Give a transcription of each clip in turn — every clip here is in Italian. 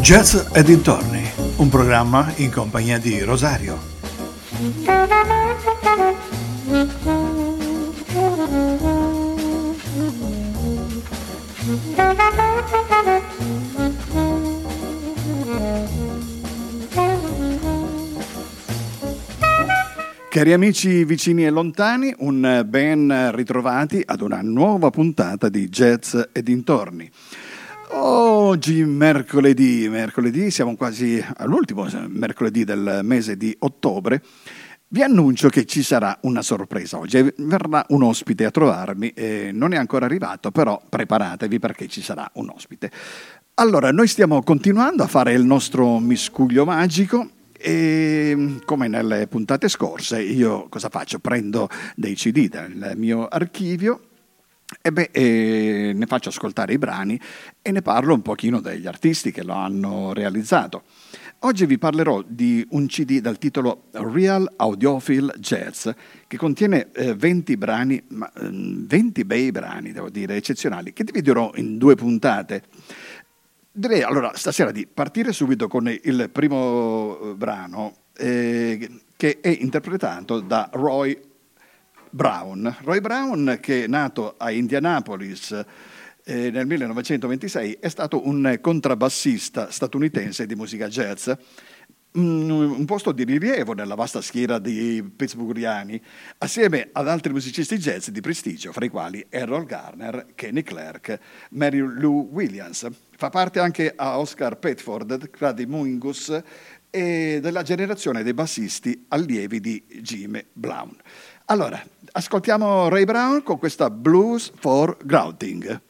Jazz e dintorni, un programma in compagnia di Rosario. Cari amici vicini e lontani, un ben ritrovati ad una nuova puntata di Jazz e dintorni. Oggi mercoledì, siamo quasi all'ultimo mercoledì del mese di ottobre. Vi annuncio che ci sarà una sorpresa oggi, verrà un ospite a trovarmi, non è ancora arrivato, però preparatevi perché ci sarà un ospite. Allora, noi stiamo continuando a fare il nostro miscuglio magico e, come nelle puntate scorse, io cosa faccio? Prendo dei CD dal mio archivio e ne faccio ascoltare i brani e ne parlo un pochino degli artisti che lo hanno realizzato. Oggi vi parlerò di un CD dal titolo Real Audiophile Jazz, che contiene 20 brani, 20 bei brani, devo dire, eccezionali, che dividerò in due puntate. Direi allora stasera di partire subito con il primo brano, che è interpretato da Roy Brown, che è nato a Indianapolis nel 1926, è stato un contrabbassista statunitense di musica jazz, un posto di rilievo nella vasta schiera dei pittsburghiani, assieme ad altri musicisti jazz di prestigio, fra i quali Earl Garner, Kenny Clarke, Mary Lou Williams. Fa parte anche a Oscar Petford, Claudia Mungus e della generazione dei bassisti allievi di Jim Brown. Allora, ascoltiamo Ray Brown con questa Blues for Grouting.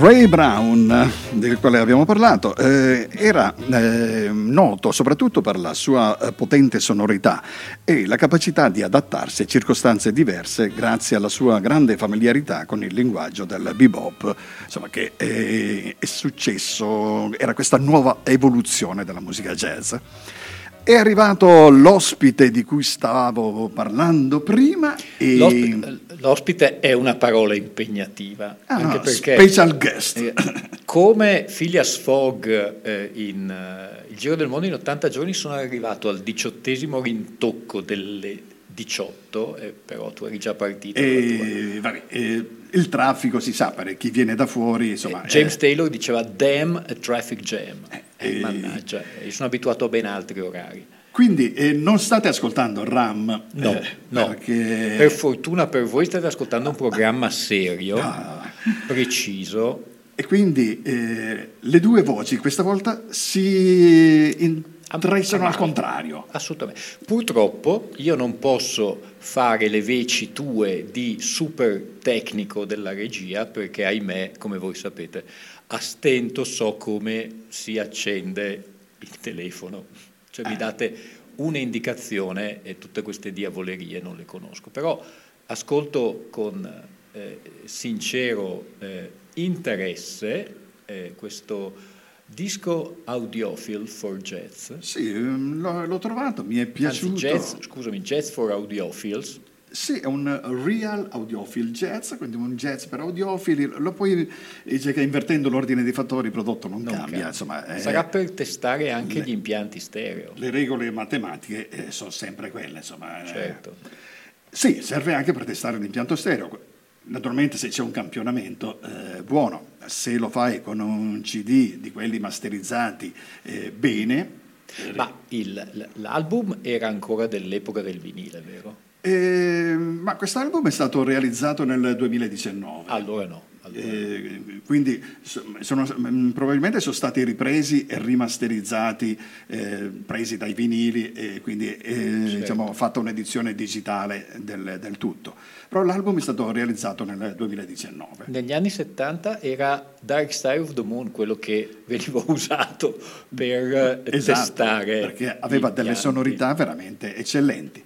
Ray Brown, del quale abbiamo parlato, era noto soprattutto per la sua potente sonorità e la capacità di adattarsi a circostanze diverse grazie alla sua grande familiarità con il linguaggio del bebop, insomma, che è successo, era questa nuova evoluzione della musica jazz. È arrivato l'ospite di cui stavo parlando prima. E... L'ospite è una parola impegnativa. Anche perché special guest. Come Phileas Fogg in Il Giro del Mondo in 80 giorni sono arrivato al 18° rintocco delle 18, però tu eri già partito. Il traffico si sa, per chi viene da fuori, insomma. James Taylor diceva damn a traffic jam. Mannaggia, io sono abituato a ben altri orari. Quindi non state ascoltando Ram? No, no. Perché... Per fortuna per voi state ascoltando un programma serio, preciso. E quindi le due voci questa volta si intrecciano al contrario. Assolutamente. Purtroppo io non posso fare le veci tue di super tecnico della regia perché, ahimè, come voi sapete, a stento so come si accende il telefono. Cioè mi date un'indicazione e tutte queste diavolerie non le conosco. Però ascolto con sincero interesse questo disco Audiophile for Jazz. Sì, l'ho trovato, mi è piaciuto. Anzi, Jazz for Audiophiles. Sì, è un real audiophile jazz, quindi un jazz per audiofili. Lo puoi, che invertendo l'ordine dei fattori, il prodotto non cambia. Insomma, sarà per testare anche gli impianti stereo. Le regole matematiche sono sempre quelle, insomma. Certo. Sì, serve anche per testare l'impianto stereo. Naturalmente se c'è un campionamento buono, se lo fai con un CD di quelli masterizzati bene. Ma l'album era ancora dell'epoca del vinile, vero? Ma quest'album è stato realizzato nel 2019. Allora no. Quindi probabilmente sono stati ripresi e rimasterizzati, presi dai vinili, e quindi certo, diciamo, fatta un'edizione digitale del tutto. Però l'album è stato realizzato nel 2019. Negli anni 70 era Dark Side of the Moon quello che veniva usato per testare, perché aveva delle sonorità veramente eccellenti.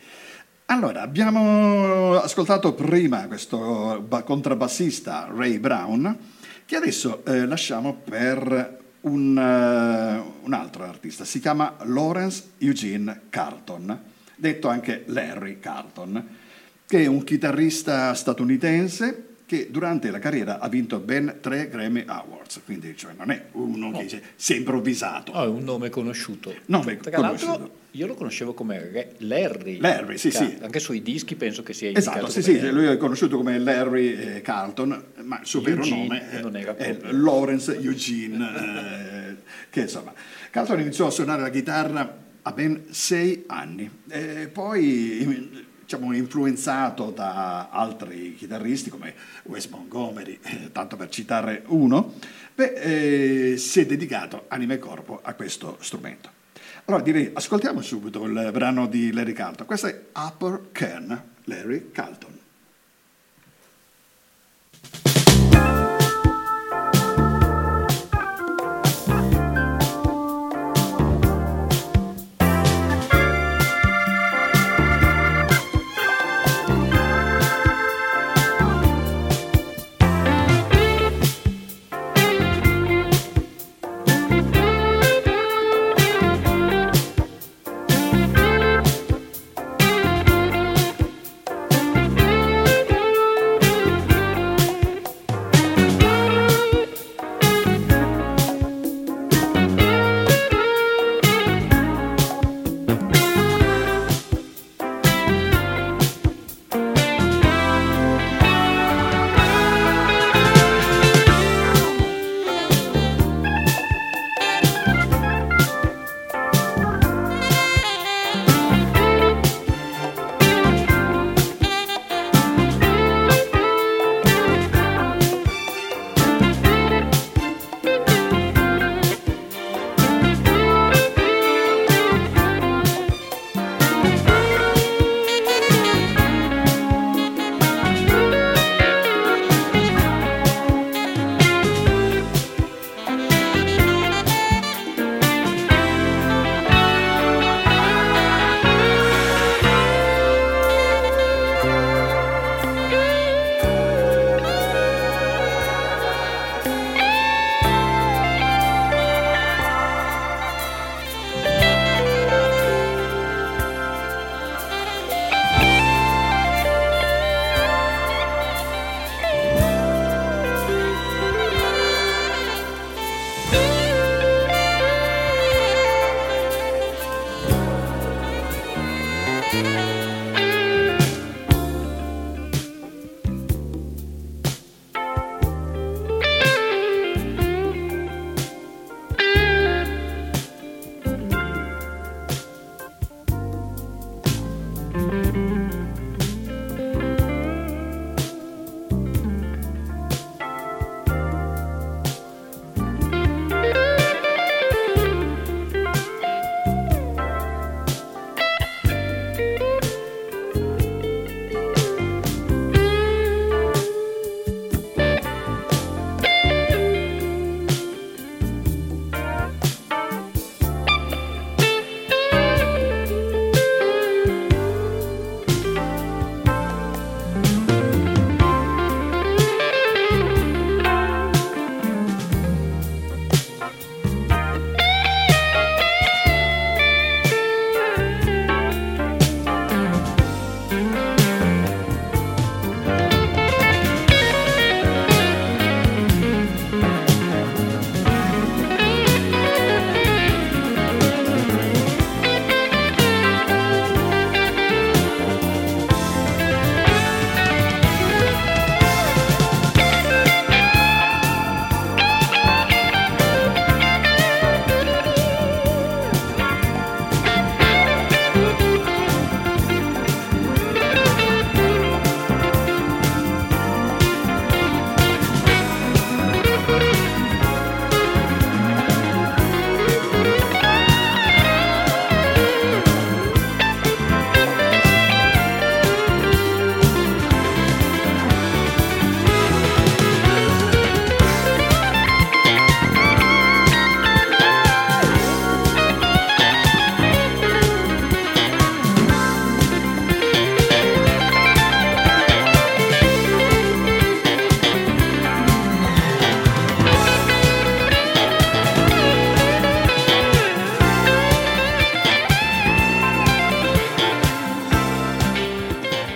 Allora, abbiamo ascoltato prima questo contrabbassista Ray Brown, che adesso lasciamo per un altro artista. Si chiama Lawrence Eugene Carlton, detto anche Larry Carlton, che è un chitarrista statunitense che durante la carriera ha vinto ben 3 Grammy Awards, quindi cioè non è uno che si è improvvisato. È un nome conosciuto. L'altro io lo conoscevo come Larry, sì. Anche sui dischi penso che sia indicato. Esatto, sì, lui è conosciuto come Larry Carlton, ma il suo vero nome è Lawrence Eugene, che insomma. Carlton iniziò a suonare la chitarra a ben 6 anni, poi... influenzato da altri chitarristi come Wes Montgomery, tanto per citare uno, si è dedicato anima e corpo a questo strumento. Allora direi, ascoltiamo subito il brano di Larry Carlton. Questo è Upper Cairn, Larry Carlton.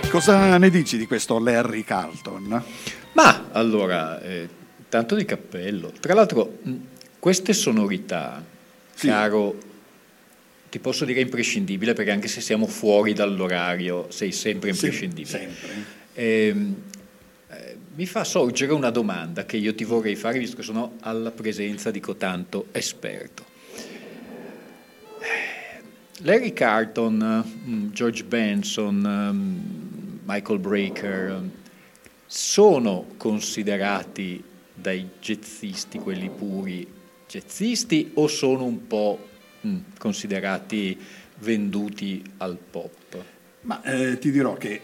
Cosa ne dici di questo Larry Carlton? Ma allora, tanto di cappello. Tra l'altro, queste sonorità, sì. Caro, ti posso dire imprescindibile, perché anche se siamo fuori dall'orario sei sempre imprescindibile. Sì, sempre. Mi fa sorgere una domanda che io ti vorrei fare, visto che sono alla presenza di cotanto esperto. Larry Carlton, George Benson, Michael Brecker, sono considerati dai jazzisti, quelli puri jazzisti, o sono un po' considerati venduti al pop? Ma ti dirò che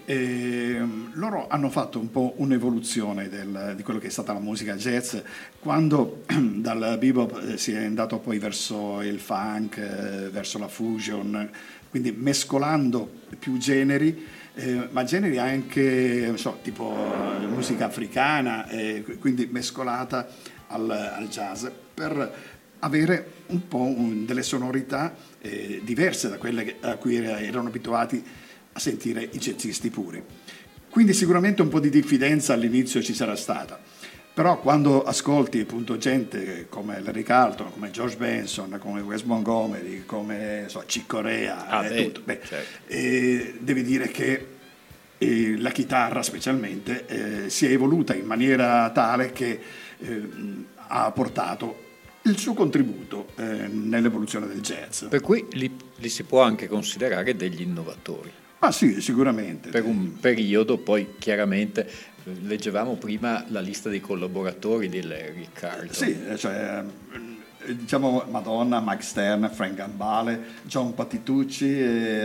loro hanno fatto un po' un'evoluzione di quello che è stata la musica jazz, quando dal bebop si è andato poi verso il funk, verso la fusion, quindi mescolando più generi, ma generi anche non so, tipo musica africana, quindi mescolata al jazz, per avere un po' delle sonorità diverse da quelle a cui erano abituati a sentire i jazzisti puri. Quindi sicuramente un po' di diffidenza all'inizio ci sarà stata, però quando ascolti appunto gente come Larry Carlton, come George Benson, come Wes Montgomery, come Chick Corea, certo. Devi dire che la chitarra specialmente si è evoluta in maniera tale che ha portato il suo contributo nell'evoluzione del jazz. Per cui li si può anche considerare degli innovatori. Ah sì, sicuramente. Per un periodo, poi chiaramente leggevamo prima la lista dei collaboratori di Larry Carlton. Sì, cioè diciamo Madonna, Mike Stern, Frank Gambale, John Patitucci,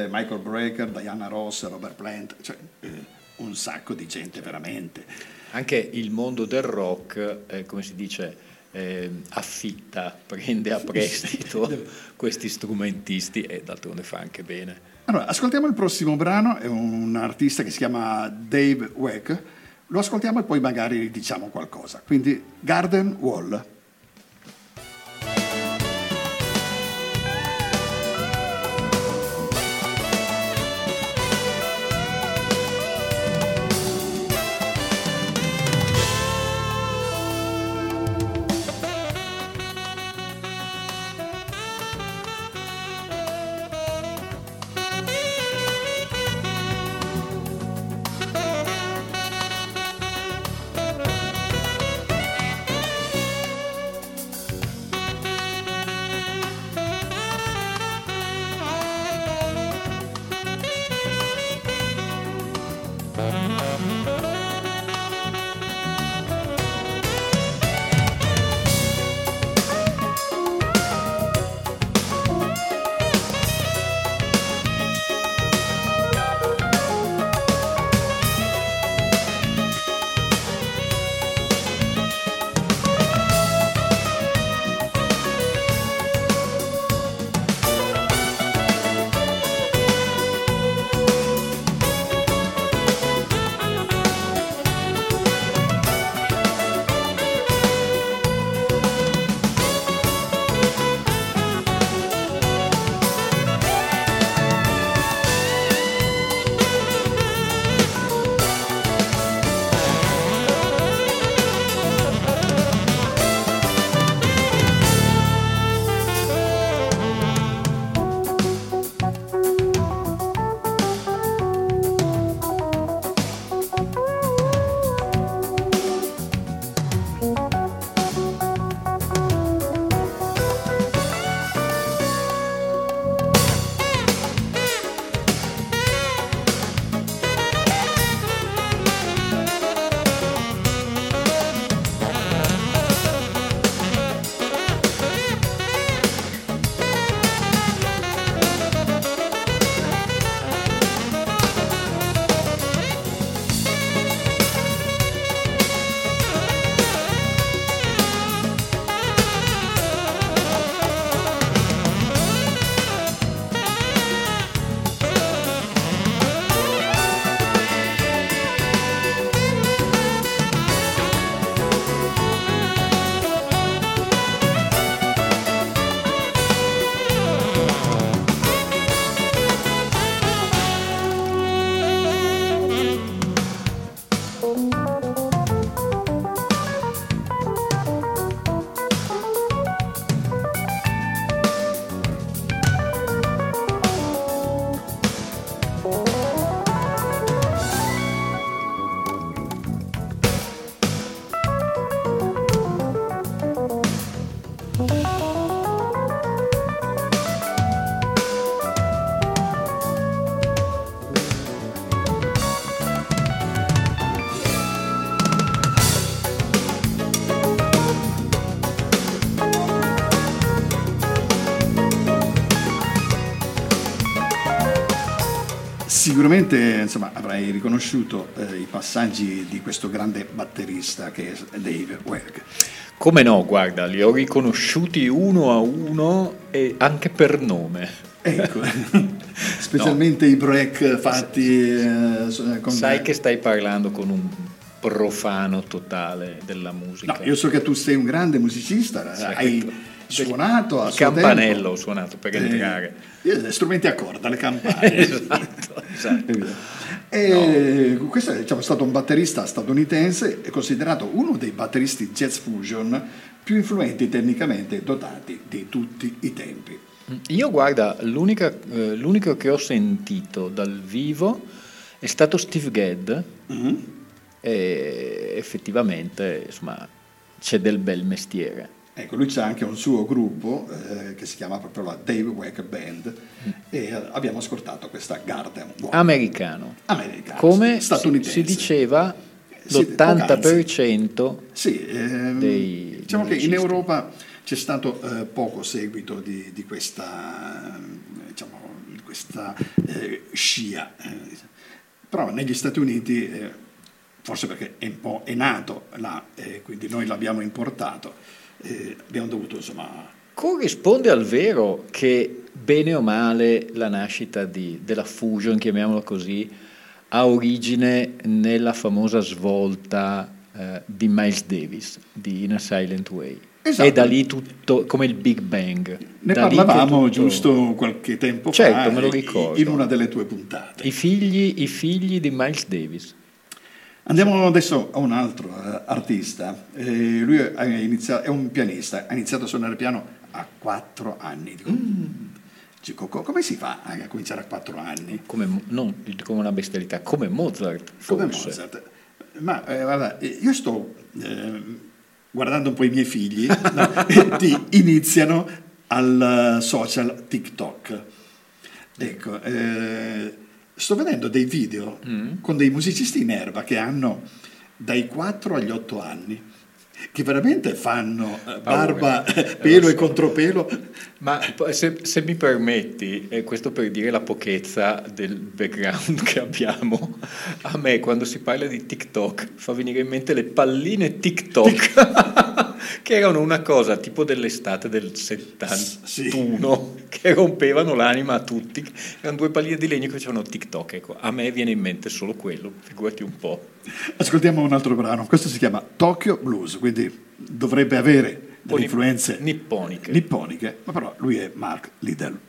Michael Brecker, Diana Ross, Robert Plant, cioè un sacco di gente veramente. Anche il mondo del rock, come si dice, affitta, prende a prestito questi strumentisti e d'altronde fa anche bene. Allora, ascoltiamo il prossimo brano, è un artista che si chiama Dave Weck, lo ascoltiamo e poi magari diciamo qualcosa, quindi Garden Wall. sicuramente insomma, avrai riconosciuto i passaggi di questo grande batterista che è Dave Werk. Come no, guarda, li ho riconosciuti uno a uno e anche per nome. Ecco, specialmente no. I break fatti con... Sai che stai parlando con un profano totale della musica. No, io so che tu sei un grande musicista, sì, hai suonato a suo campanello tempo. Ho suonato per entrare. Strumenti a corda, le campane. Esatto. E no. Questo è diciamo, stato un batterista statunitense, è considerato uno dei batteristi jazz fusion più influenti tecnicamente dotati di tutti i tempi. Io guarda, l'unico che ho sentito dal vivo è stato Steve Gadd, mm-hmm. E effettivamente insomma, c'è del bel mestiere. Ecco, lui c'ha anche un suo gruppo che si chiama proprio la Dave Werk Band, mm. E abbiamo ascoltato questa Garden Walk. Americano. Come statunitense. Si diceva l'80% dei diciamo che in Europa c'è stato poco seguito di questa, diciamo, questa scia, però negli Stati Uniti, forse perché è un po' è nato là, quindi noi l'abbiamo importato, abbiamo dovuto insomma... Corrisponde al vero che bene o male la nascita della fusion, chiamiamola così, ha origine nella famosa svolta di Miles Davis, di In a Silent Way. Esatto. E da lì tutto, come il Big Bang. Ne da parlavamo tutto... giusto qualche tempo fa. Certo, me lo ricordo. In una delle tue puntate. I figli di Miles Davis. Andiamo adesso a un altro artista. Lui è un pianista, ha iniziato a suonare piano a 4 anni. Dico, come si fa a cominciare a 4 anni? Come una bestialità, come Mozart. Forse. Come Mozart. Ma guarda, io sto... guardando un po' i miei figli, ti iniziano al social TikTok. Ecco, sto vedendo dei video con dei musicisti in erba che hanno dai 4 agli 8 anni, che veramente fanno barba, pelo e contropelo. Ma se mi permetti, questo per dire la pochezza del background che abbiamo, a me quando si parla di TikTok fa venire in mente le palline TikTok che erano una cosa tipo dell'estate del 71 sì. Che rompevano l'anima a tutti, erano 2 palline di legno che facevano TikTok. Ecco, a me viene in mente solo quello, figurati un po'. Ascoltiamo un altro brano, questo si chiama Tokyo Blues, quindi dovrebbe avere delle influenze nipponiche, ma però lui è Mark Lidl.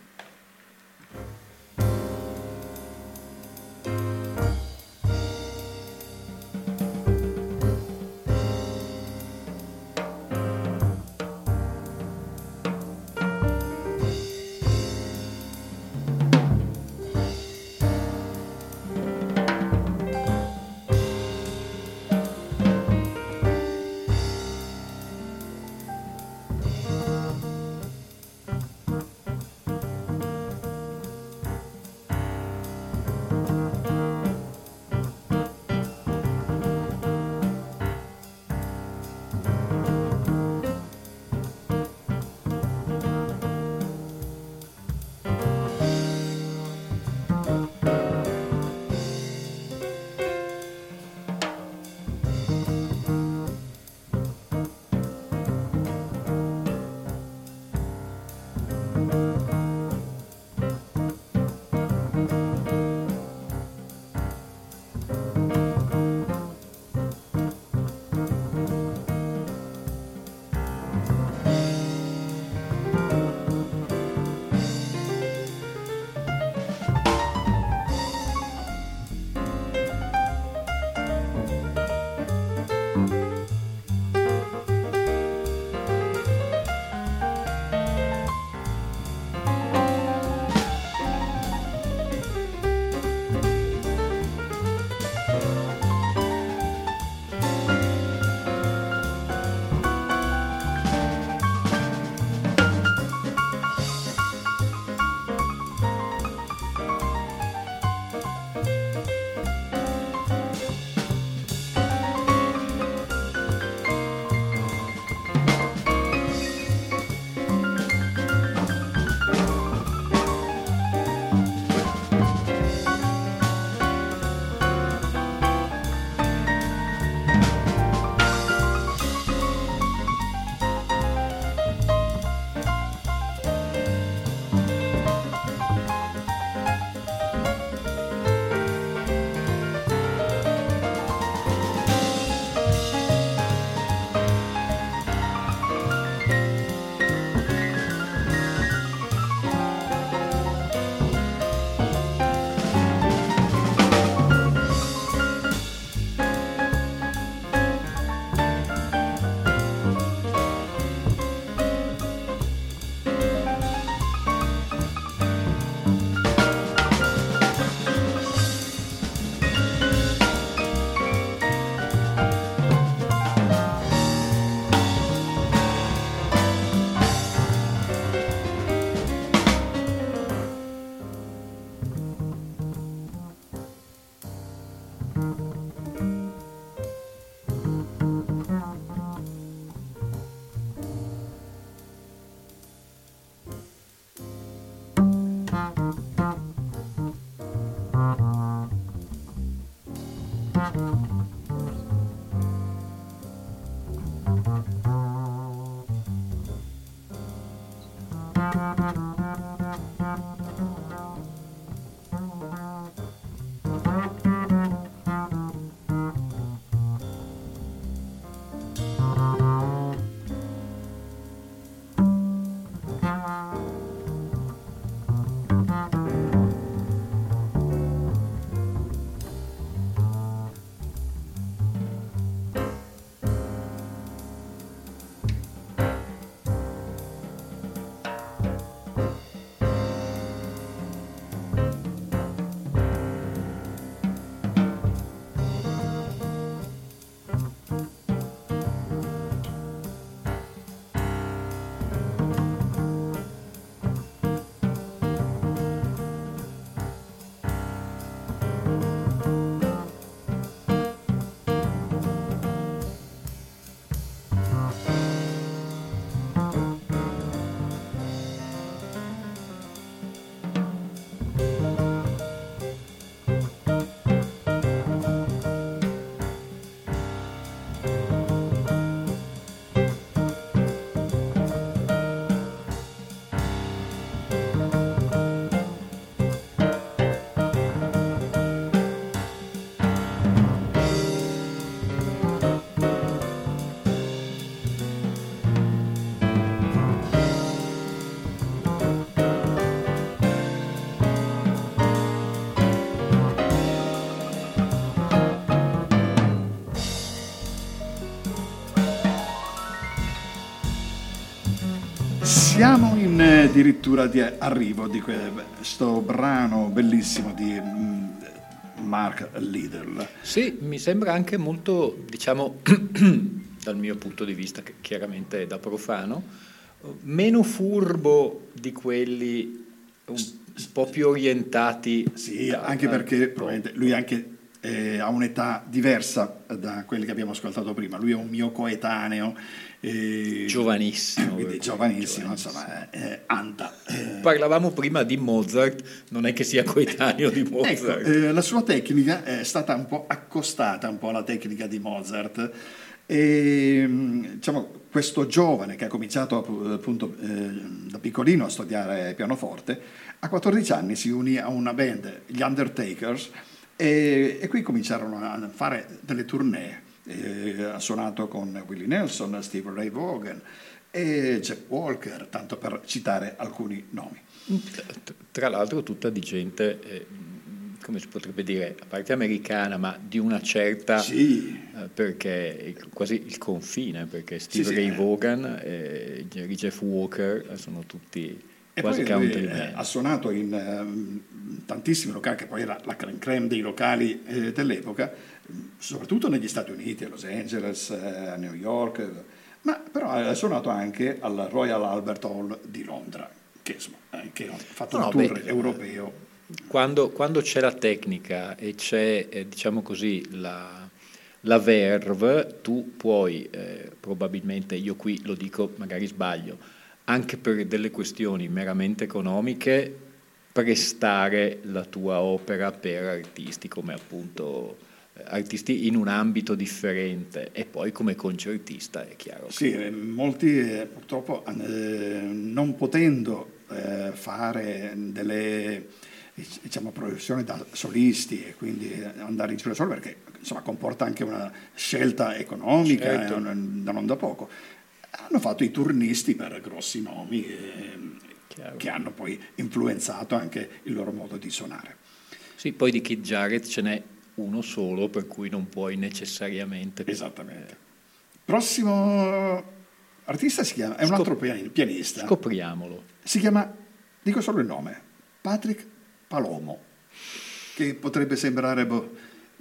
Siamo in addirittura di arrivo di questo brano bellissimo di Mark Lidl. Sì, mi sembra anche molto, diciamo, dal mio punto di vista, che chiaramente è da profano, meno furbo di quelli un po' più orientati. Sì, anche perché probabilmente lui anche ha un'età diversa da quelli che abbiamo ascoltato prima. Lui è un mio coetaneo. Giovanissimo. Insomma, anda. Parlavamo prima di Mozart, non è che sia coetaneo di Mozart. Ecco, la sua tecnica è stata un po' accostata un po' alla tecnica di Mozart, e diciamo questo giovane che ha cominciato appunto da piccolino a studiare pianoforte, a 14 anni si unì a una band, gli Undertakers, e qui cominciarono a fare delle tournée. Ha suonato con Willie Nelson, Steve Ray Vaughan e Jeff Walker, tanto per citare alcuni nomi. Tra l'altro tutta di gente, come si potrebbe dire, a parte americana, ma di una certa, sì. Perché quasi il confine, perché Steve Ray Vaughan e Jeff Walker sono tutti... E quasi poi ha suonato in tantissimi locali, che poi era la crème dei locali dell'epoca, soprattutto negli Stati Uniti, a Los Angeles, a New York, ma però ha suonato anche al Royal Albert Hall di Londra, che insomma anche ha fatto un tour europeo. Quando c'è la tecnica e c'è, diciamo così, la verve, tu puoi, probabilmente, io qui lo dico, magari sbaglio, anche per delle questioni meramente economiche, prestare la tua opera per artisti, come appunto artisti in un ambito differente, e poi come concertista è chiaro. Sì, molti purtroppo non potendo fare delle, diciamo, professioni da solisti, e quindi andare in giro solo, perché insomma comporta anche una scelta economica, certo. Non da poco. Hanno fatto i turnisti per grossi nomi, che hanno poi influenzato anche il loro modo di suonare. Sì, poi di Keith Jarrett ce n'è uno solo, per cui non puoi necessariamente... Esattamente. Prossimo artista si chiama... è un altro pianista. Scopriamolo. Si chiama, dico solo il nome, Patrick Palomo, che potrebbe sembrare...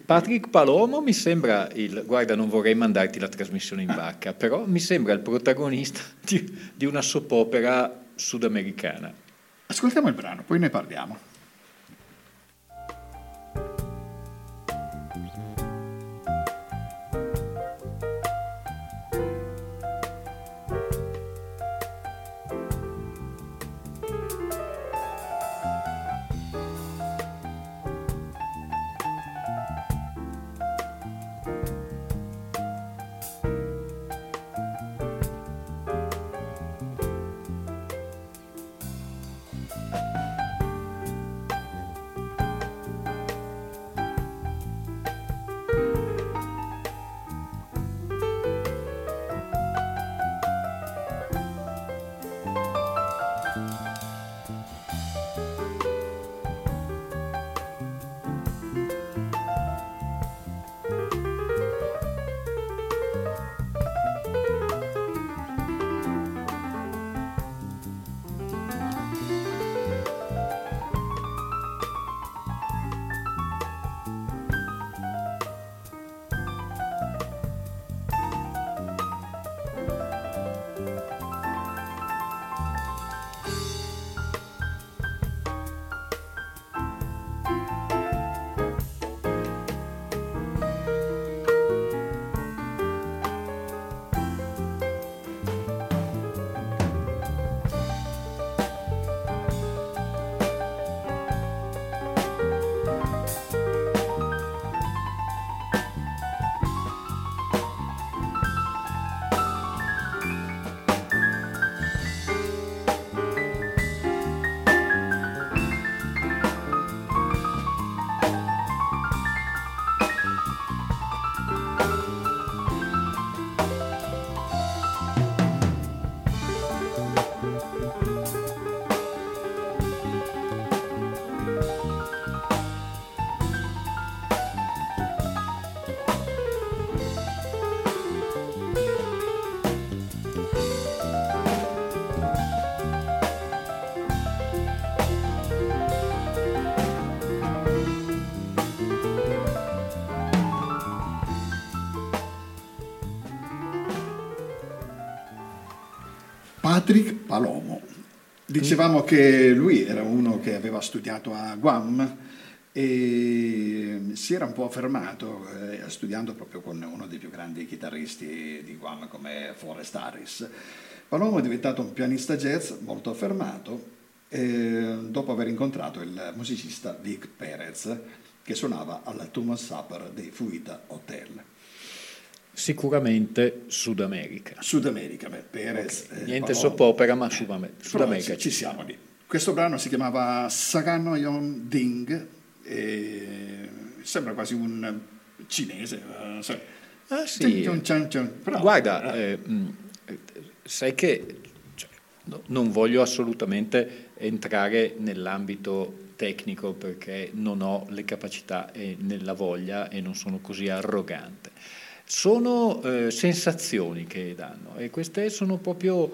Patrick Palomo mi sembra guarda, non vorrei mandarti la trasmissione in vacca, però mi sembra il protagonista di una soap opera sudamericana. Ascoltiamo il brano, poi ne parliamo. Patrick Palomo. Dicevamo che lui era uno che aveva studiato a Guam e si era un po' fermato studiando proprio con uno dei più grandi chitarristi di Guam come Forrest Harris. Palomo è diventato un pianista jazz molto affermato dopo aver incontrato il musicista Vic Perez, che suonava alla Thomas Supper dei Fuita Hotel. Sicuramente Sud America. Sud America, beh, Perez. Okay. Niente soppopera, ma Sud America ci siamo lì. Questo brano si chiamava Saganoyon Ding, sembra quasi un cinese. Ah sì, però, guarda, sai che non voglio assolutamente entrare nell'ambito tecnico perché non ho le capacità e né la voglia e non sono così arrogante. Sono sensazioni che danno e queste sono proprio,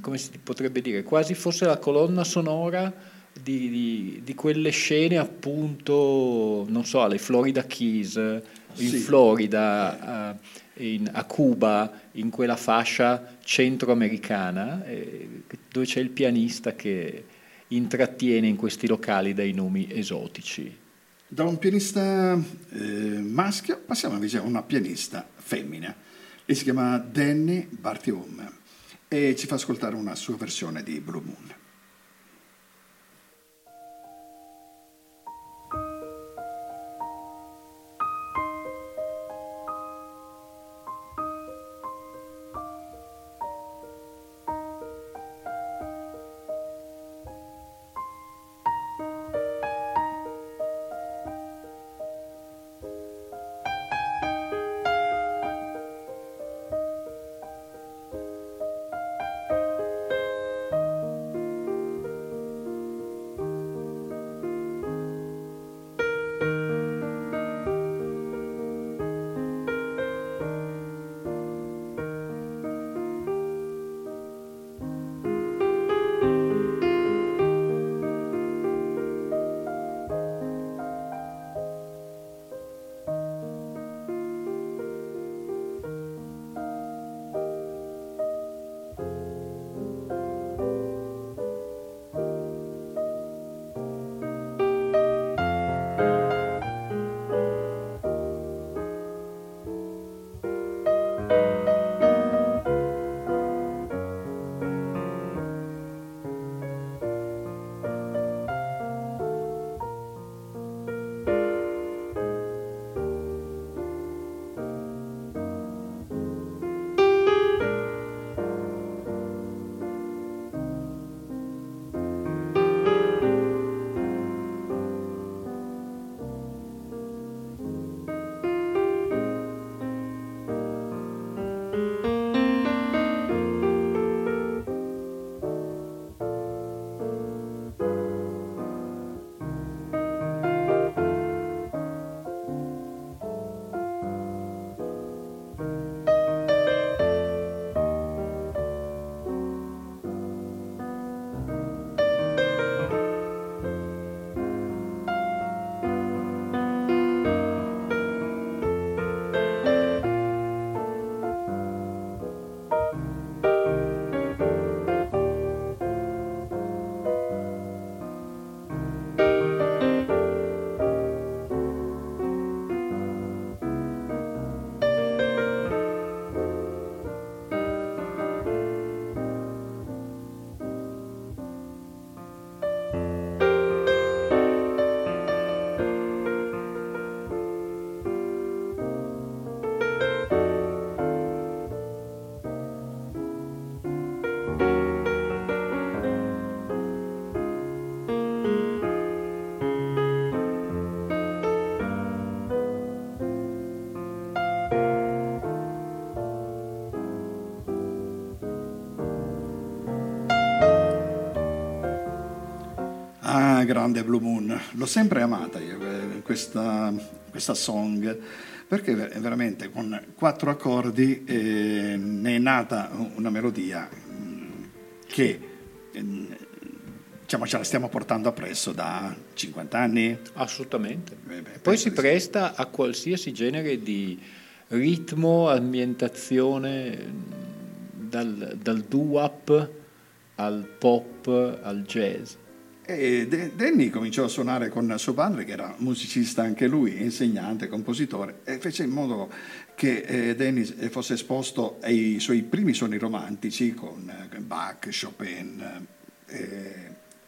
come si potrebbe dire, quasi fosse la colonna sonora di quelle scene, appunto, non so, alle Florida Keys, in sì. Florida, a Cuba, in quella fascia centroamericana, dove c'è il pianista che intrattiene in questi locali dai nomi esotici. Da un pianista maschio passiamo invece a una pianista femmina, e si chiama Danny Bartium e ci fa ascoltare una sua versione di Blue Moon. Grande Blue Moon, l'ho sempre amata io, questa song, perché veramente con 4 accordi ne è nata una melodia che diciamo ce la stiamo portando appresso da 50 anni. Assolutamente. Poi si presta a qualsiasi genere di ritmo, ambientazione, dal doo-wop al pop, al jazz. E Danny cominciò a suonare con suo padre, che era musicista anche lui, insegnante, compositore, e fece in modo che Danny fosse esposto ai suoi primi suoni romantici con Bach, Chopin,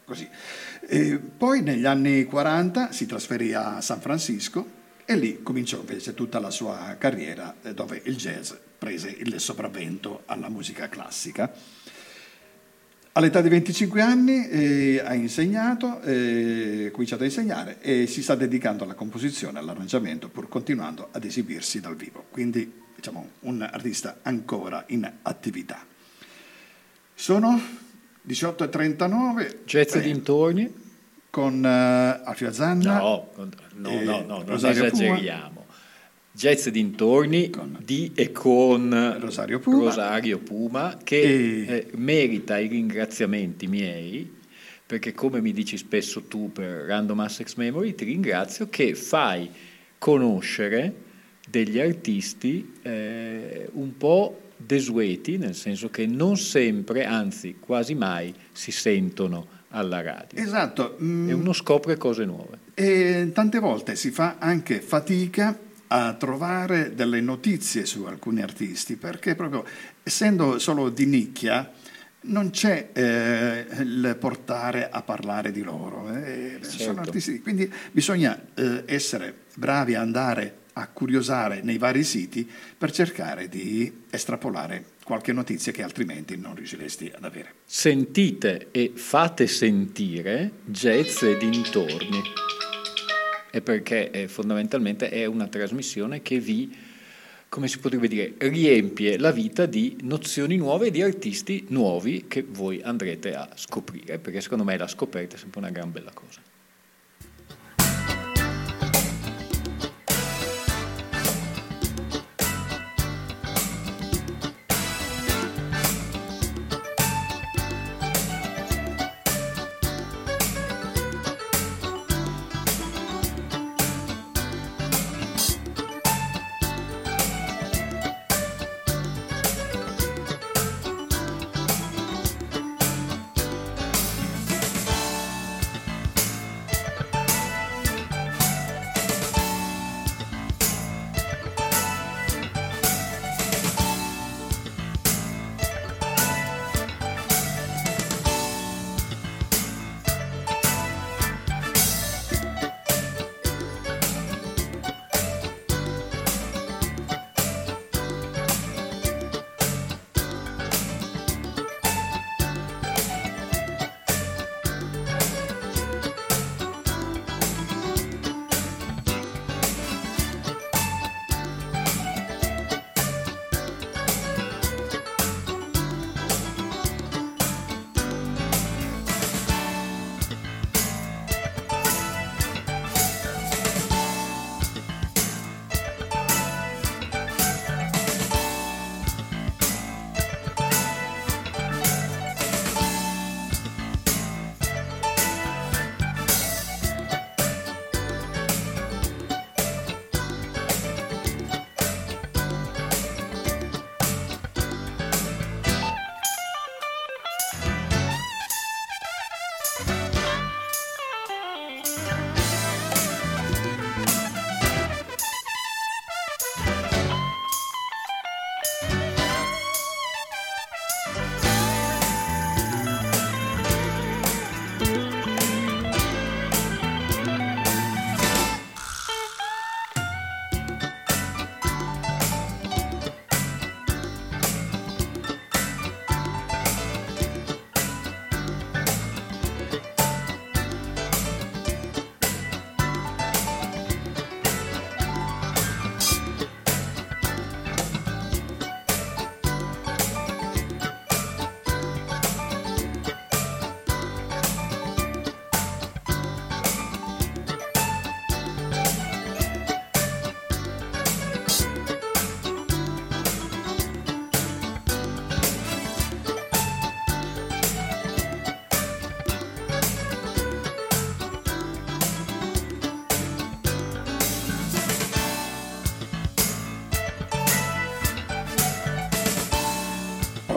così. E poi negli anni 40 si trasferì a San Francisco e lì cominciò invece tutta la sua carriera, dove il jazz prese il sopravvento alla musica classica. All'età di 25 anni ha insegnato, ha cominciato a insegnare e si sta dedicando alla composizione, all'arrangiamento, pur continuando ad esibirsi dal vivo. Quindi, diciamo, un artista ancora in attività. Sono 18:39. Jazz e dintorni. Con Alfio Azzanna. No, non esageriamo. Jazz dintorni con Rosario Puma che merita i ringraziamenti miei, perché come mi dici spesso tu per Random Access Memory, ti ringrazio che fai conoscere degli artisti un po' desueti, nel senso che non sempre, anzi quasi mai, si sentono alla radio. Esatto. E uno scopre cose nuove. E tante volte si fa anche fatica a trovare delle notizie su alcuni artisti, perché proprio essendo solo di nicchia non c'è il portare a parlare di loro, certo. Sono artisti, quindi bisogna essere bravi a andare a curiosare nei vari siti per cercare di estrapolare qualche notizia che altrimenti non riusciresti ad avere. Sentite e fate sentire Jazz e dintorni, è perché fondamentalmente è una trasmissione che vi, come si potrebbe dire, riempie la vita di nozioni nuove e di artisti nuovi che voi andrete a scoprire, perché secondo me la scoperta è sempre una gran bella cosa.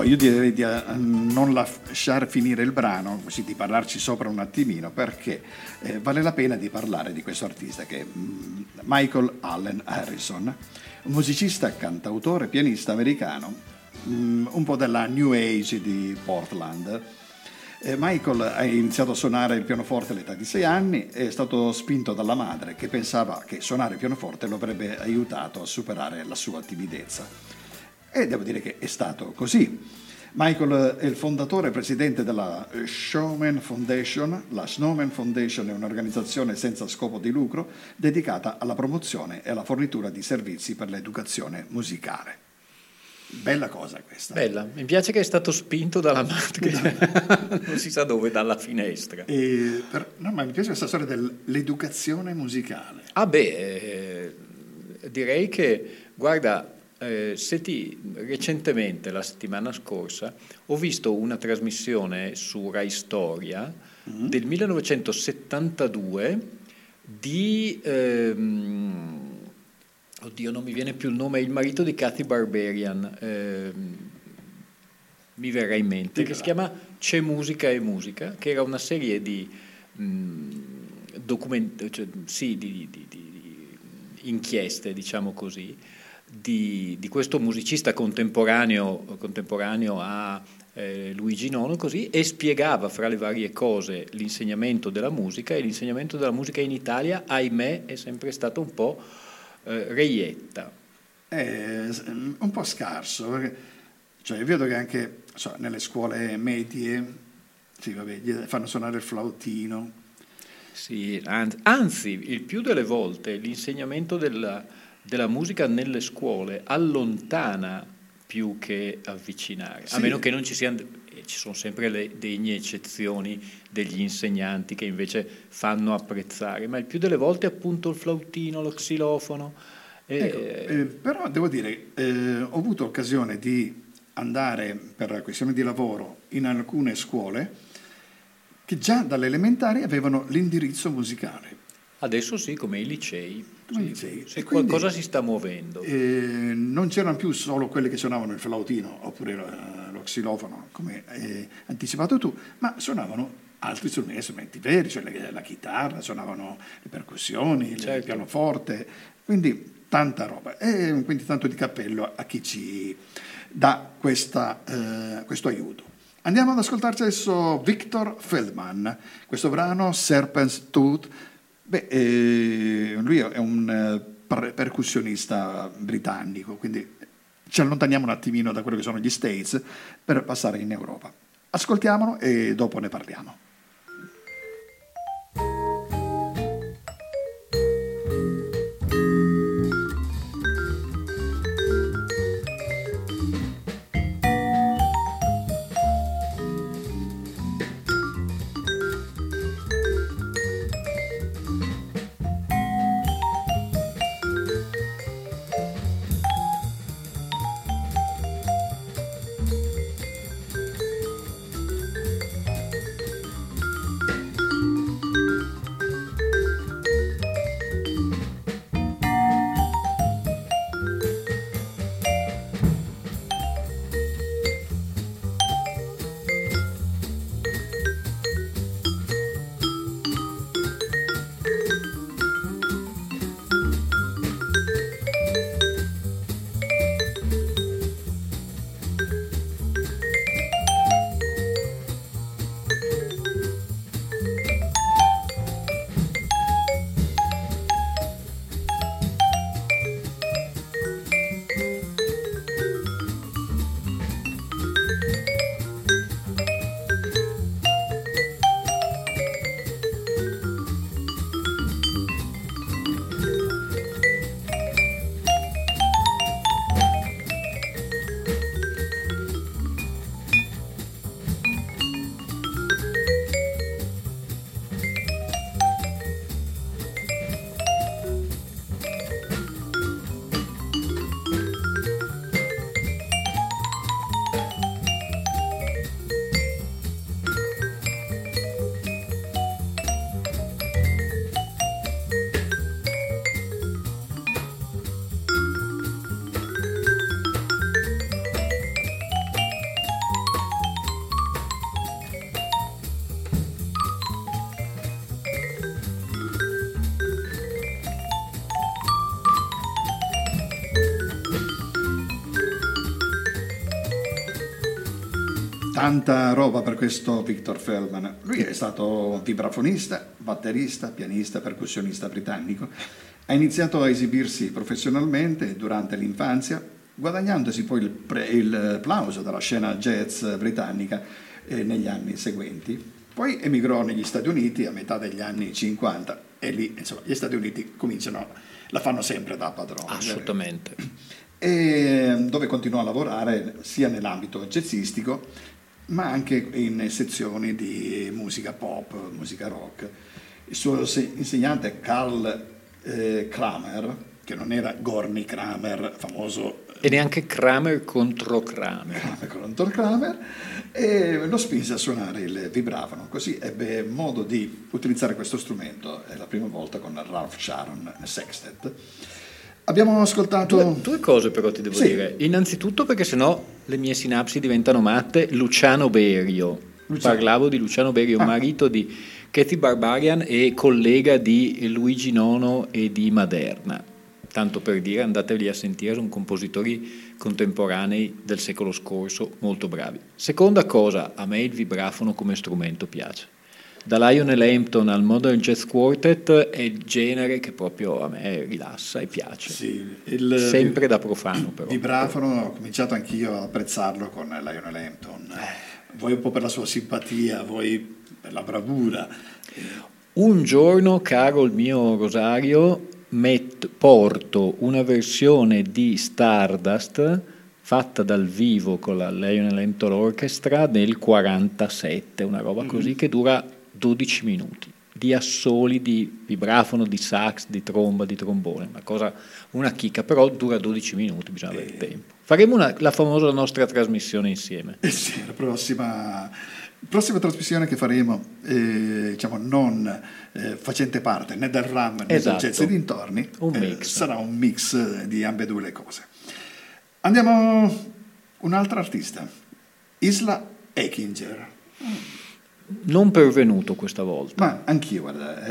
però io direi di non lasciar finire il brano, così di parlarci sopra un attimino, perché vale la pena di parlare di questo artista che è Michael Allen Harrison, un musicista, cantautore, pianista americano, un po' della New Age di Portland. Michael ha iniziato a suonare il pianoforte all'età di 6 anni, è stato spinto dalla madre che pensava che suonare il pianoforte lo avrebbe aiutato a superare la sua timidezza, e devo dire che è stato così. Michael è il fondatore e presidente della Snowman Foundation. La Snowman Foundation è un'organizzazione senza scopo di lucro dedicata alla promozione e alla fornitura di servizi per l'educazione musicale. Bella cosa questa. Bella, mi piace che è stato spinto dalla madre, non si sa dove, dalla finestra. No, ma mi piace questa storia dell'educazione musicale. Ah beh, direi che, guarda, recentemente, la settimana scorsa, ho visto una trasmissione su Rai Storia del 1972 di... oddio, non mi viene più il nome, il marito di Cathy Berberian, mi verrà in mente, che si chiama C'è musica e musica, che era una serie di inchieste, diciamo così, di questo musicista contemporaneo a Luigi Nono, così, e spiegava fra le varie cose l'insegnamento della musica, e l'insegnamento della musica in Italia, ahimè, è sempre stato un po' reietta, un po' scarso, perché, cioè, vedo che anche nelle scuole medie fanno suonare il flautino, sì, anzi il più delle volte l'insegnamento della musica nelle scuole allontana più che avvicinare, sì. A meno che non ci siano, ci sono sempre le degne eccezioni degli insegnanti che invece fanno apprezzare, ma il più delle volte appunto il flautino, lo xilofono. Però devo dire, ho avuto occasione di andare per questioni di lavoro in alcune scuole che già dalle elementari avevano l'indirizzo musicale. Adesso sì, come i licei. Se qualcosa si sta muovendo. Non c'erano più solo quelli che suonavano il flautino oppure lo xilofono, come hai anticipato tu, ma suonavano altri strumenti veri, cioè la chitarra, suonavano le percussioni, certo, il pianoforte, quindi tanta roba. E quindi tanto di cappello a chi ci dà questo aiuto. Andiamo ad ascoltarci adesso Victor Feldman, questo brano Serpent's Tooth. Beh, lui è un percussionista britannico, quindi ci allontaniamo un attimino da quello che sono gli States per passare in Europa. Ascoltiamolo e dopo ne parliamo. tanta roba per questo Victor Feldman. Lui è stato vibrafonista, batterista, pianista, percussionista britannico. Ha iniziato a esibirsi professionalmente durante l'infanzia, guadagnandosi poi il plauso dalla scena jazz britannica negli anni seguenti. Poi emigrò negli Stati Uniti a metà degli anni 50 e lì, insomma, gli Stati Uniti cominciano, la fanno sempre da padrone. Assolutamente. E dove continuò a lavorare sia nell'ambito jazzistico, ma anche in sezioni di musica pop, musica rock. Il suo insegnante Carl Kramer, che non era Gorny Kramer, famoso... E neanche Kramer contro Kramer. E lo spinse a suonare il vibrafono, così ebbe modo di utilizzare questo strumento la prima volta con Ralph Sharon Sextet. Abbiamo ascoltato... Due cose però ti devo dire. Innanzitutto perché sennò le mie sinapsi diventano matte. Luciano Berio. Parlavo di Luciano Berio, marito di Cathy Berberian e collega di Luigi Nono e di Maderna. Tanto per dire, andateli a sentire, sono compositori contemporanei del secolo scorso, molto bravi. Seconda cosa, a me il vibrafono come strumento piace. Da Lionel Hampton al Modern Jazz Quartet è il genere che proprio a me rilassa e piace. Sì, sempre da profano però. Il vibrafono, ho cominciato anch'io ad apprezzarlo con Lionel Hampton. Voi un po' per la sua simpatia, voi per la bravura. Un giorno, caro il mio Rosario, porto una versione di Stardust fatta dal vivo con la Lionel Hampton Orchestra nel 47, una roba così che dura 12 minuti di assoli di vibrafono, di sax, di tromba, di trombone, una chicca, però dura 12 minuti, bisogna avere tempo. Faremo la famosa nostra trasmissione insieme. Sì, la prossima trasmissione che faremo, non facente parte né del RAM né del jazz e dintorni, sarà un mix di ambedue le cose. Andiamo un'altra artista, Isla Ekinger. Non pervenuto questa volta. Ma anch'io, guarda,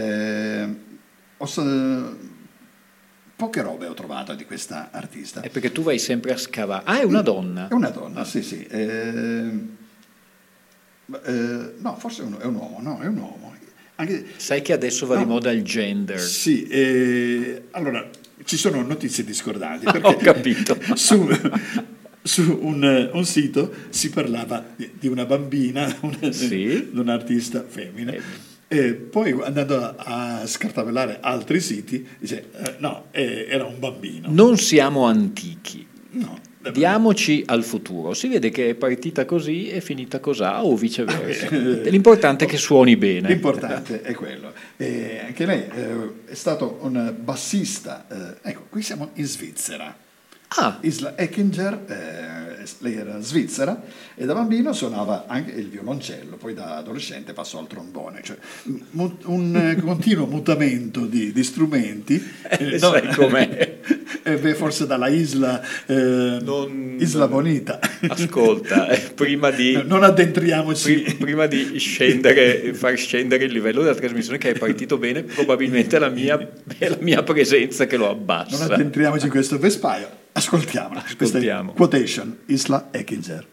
poche robe ho trovato di questa artista. È perché tu vai sempre a scavare. Ah, è una donna. È una donna, sì. No, forse è un uomo, no, è un uomo. Anche... Sai che adesso va di moda il gender. Sì, allora ci sono notizie discordanti. Perché ho capito. Su un sito si parlava di una bambina, di un'artista femmina. E poi andando a scartabellare altri siti, dice era un bambino. Non siamo antichi. No. Diamoci al futuro, si vede che è partita così e finita cos'ha, o viceversa. L'importante è che suoni bene. L'importante è quello. E anche lei è stato un bassista. Ecco, qui siamo in Svizzera. Isla Ekinger, lei era svizzera e da bambino suonava anche il violoncello, poi da adolescente passò al trombone, cioè un continuo mutamento di strumenti. Sai com'è? Forse dalla isla Isla Bonita. Ascolta, non addentriamoci. Prima di far scendere il livello della trasmissione, che è partito bene, probabilmente è la mia presenza che lo abbassa. Non addentriamoci in questo vespaio. Ascoltiamo. Quotation, Isla Ekinger.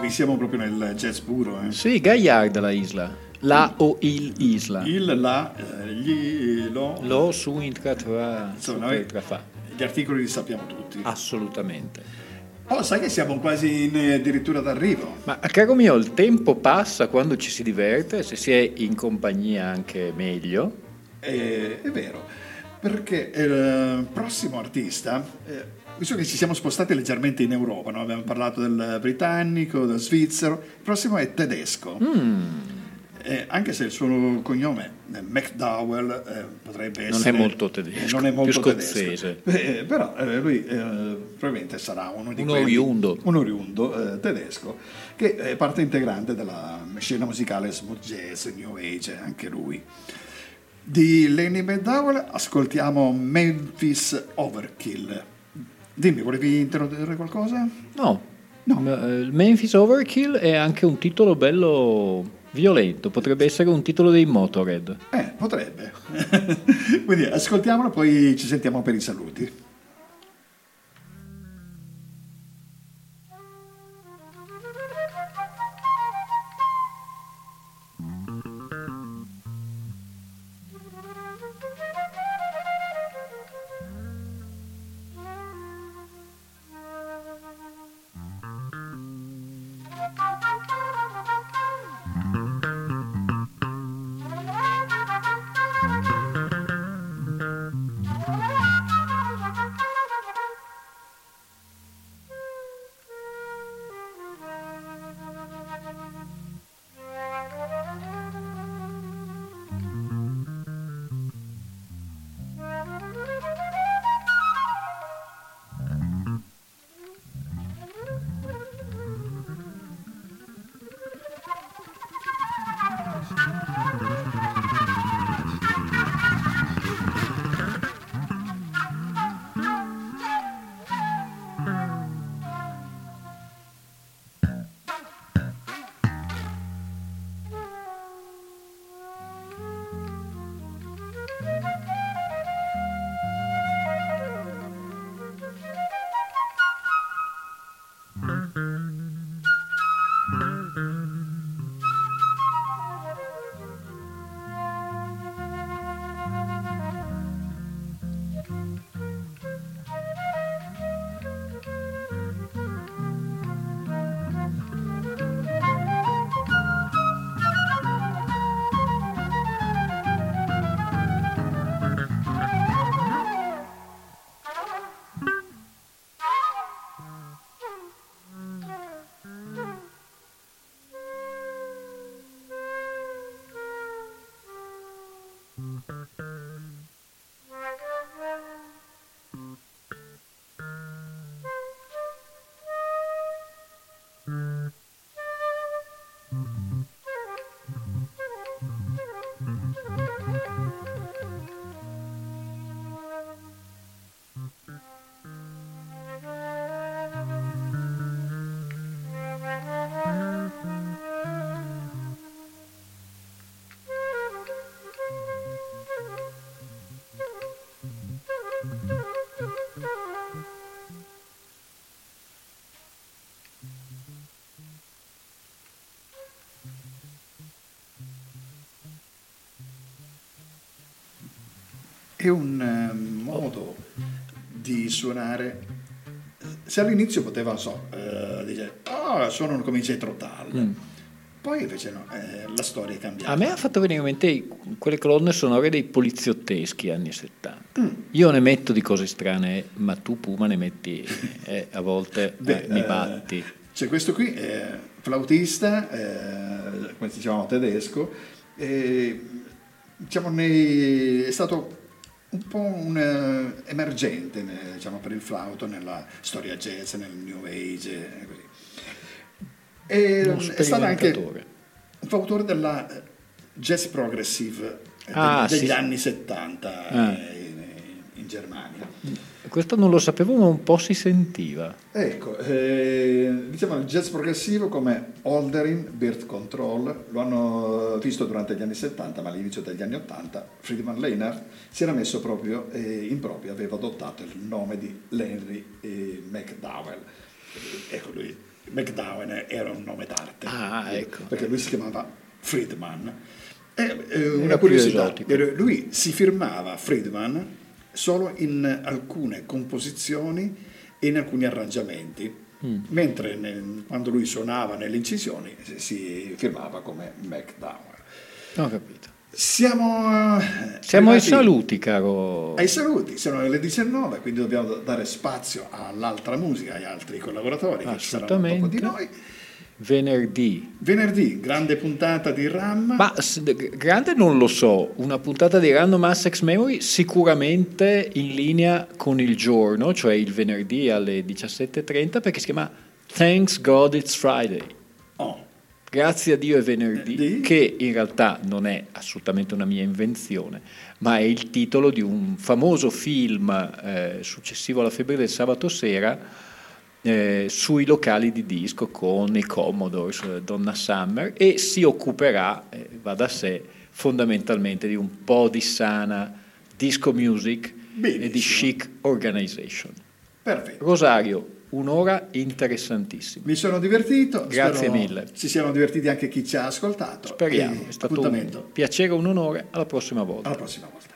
qui siamo proprio nel jazz puro. Sì, gagliarda la isla. La o il isla. Il, la, gli, lo. Lo su intratra. Insomma, gli articoli li sappiamo tutti. Assolutamente. Oh, sai che siamo quasi addirittura d'arrivo. Ma caro mio, il tempo passa quando ci si diverte, se si è in compagnia anche meglio. È vero, perché il prossimo artista, visto che ci siamo spostati leggermente in Europa, no? Abbiamo parlato del britannico, del svizzero, il prossimo è tedesco. Anche se il suo cognome McDowell potrebbe essere, non è molto tedesco, non è molto più scozzese, tedesco. Però lui probabilmente sarà uno di quelli, un oriundo tedesco, che è parte integrante della scena musicale smooth jazz, New Age, anche lui. Di Lenny McDowell ascoltiamo Memphis Overkill. Dimmi, volevi introdurre qualcosa? No. Memphis Overkill è anche un titolo bello violento, potrebbe essere un titolo dei Motorhead. Potrebbe. Quindi ascoltiamolo, poi ci sentiamo per i saluti. È un modo di suonare. Se all'inizio poteva dire suonano come i Cetrotal, poi invece no, la storia è cambiata. A me ha fatto venire in mente quelle colonne sonore dei poliziotteschi anni 70. Io ne metto di cose strane, ma tu Puma ne metti a volte. Mi batti. C'è questo qui, flautista, come dicevamo, tedesco, diciamo è stato un po' un emergente, diciamo, per il flauto nella storia jazz, nel New Age, così. È stato anche un fautore della jazz progressive degli anni 70 in Germania. Questo non lo sapevo, ma un po' si sentiva. Ecco, diciamo il jazz progressivo come Aldrin, Birth Control, lo hanno visto durante gli anni 70, ma all'inizio degli anni 80 Friedman Leinart si era messo proprio in proprio, aveva adottato il nome di Larry McDowell. Ecco, lui McDowell era un nome d'arte, ecco. Perché lui si chiamava Friedman. Una curiosità, lui si firmava Friedman solo in alcune composizioni e in alcuni arrangiamenti, mentre quando lui suonava nelle incisioni si firmava come McDowell. Ho capito. Siamo ai saluti, caro. Ai saluti, sono le 19, quindi dobbiamo dare spazio all'altra musica, agli altri collaboratori che saranno dopo di noi. Venerdì, grande puntata di RAM. Ma grande non lo so, una puntata di Random Access Memory sicuramente in linea con il giorno, cioè il venerdì alle 17:30, perché si chiama Thanks God It's Friday. Grazie a Dio è venerdì, che in realtà non è assolutamente una mia invenzione, ma è il titolo di un famoso film successivo alla febbre del sabato sera, sui locali di disco con i Commodores, Donna Summer, e si occuperà, va da sé, fondamentalmente di un po' di sana disco music. Benissimo. E di chic organization. Perfetto. Rosario, un'ora interessantissima. Mi sono divertito. Grazie mille. Si siano divertiti anche chi ci ha ascoltato. Speriamo. È stato un piacere, un onore. Alla prossima volta.